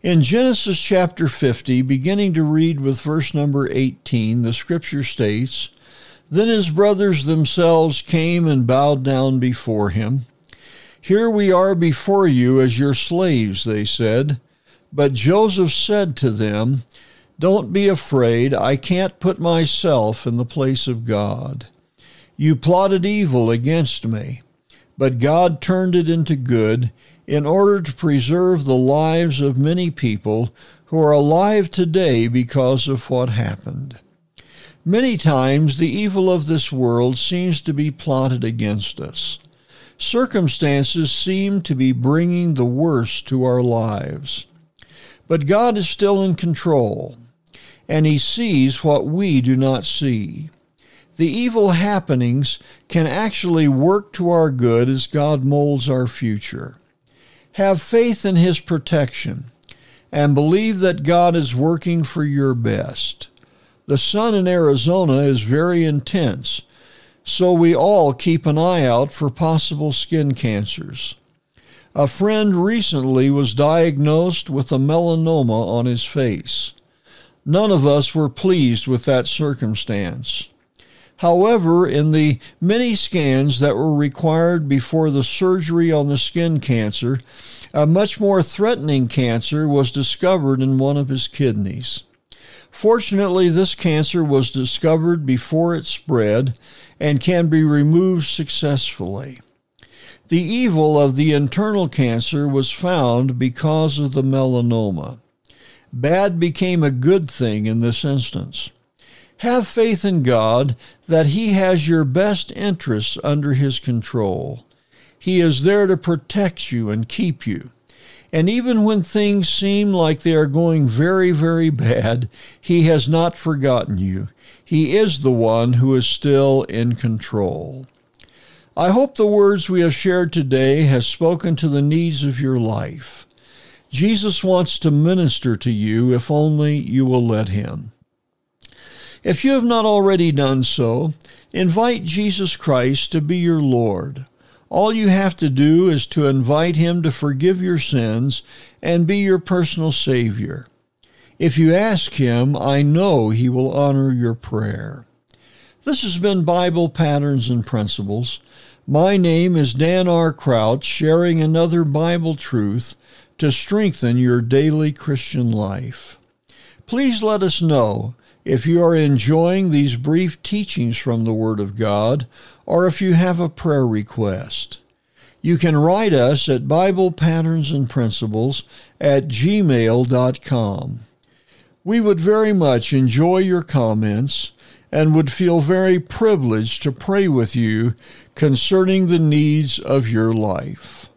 In Genesis chapter 50, beginning to read with verse number 18, the scripture states, "Then his brothers themselves came and bowed down before him. 'Here we are before you as your slaves,' they said. But Joseph said to them, 'Don't be afraid, I can't put myself in the place of God. You plotted evil against me, but God turned it into good, in order to preserve the lives of many people who are alive today because of what happened.'" Many times the evil of this world seems to be plotted against us. Circumstances seem to be bringing the worst to our lives. But God is still in control, and He sees what we do not see. The evil happenings can actually work to our good as God molds our future. Have faith in His protection and believe that God is working for your best. The sun in Arizona is very intense, so we all keep an eye out for possible skin cancers. A friend recently was diagnosed with a melanoma on his face. None of us were pleased with that circumstance. However, in the many scans that were required before the surgery on the skin cancer, a much more threatening cancer was discovered in one of his kidneys. Fortunately, this cancer was discovered before it spread and can be removed successfully. The evil of the internal cancer was found because of the melanoma. Bad became a good thing in this instance. Have faith in God that He has your best interests under His control. He is there to protect you and keep you. And even when things seem like they are going very, very bad, He has not forgotten you. He is the one who is still in control. I hope the words we have shared today have spoken to the needs of your life. Jesus wants to minister to you if only you will let Him. If you have not already done so, invite Jesus Christ to be your Lord. All you have to do is to invite Him to forgive your sins and be your personal Savior. If you ask Him, I know He will honor your prayer. This has been Bible Patterns and Principles. My name is Dan R. Crouch, sharing another Bible truth to strengthen your daily Christian life. Please let us know if you are enjoying these brief teachings from the Word of God, or if you have a prayer request. You can write us at Bible Patterns and Principles at gmail.com. We would very much enjoy your comments and would feel very privileged to pray with you concerning the needs of your life.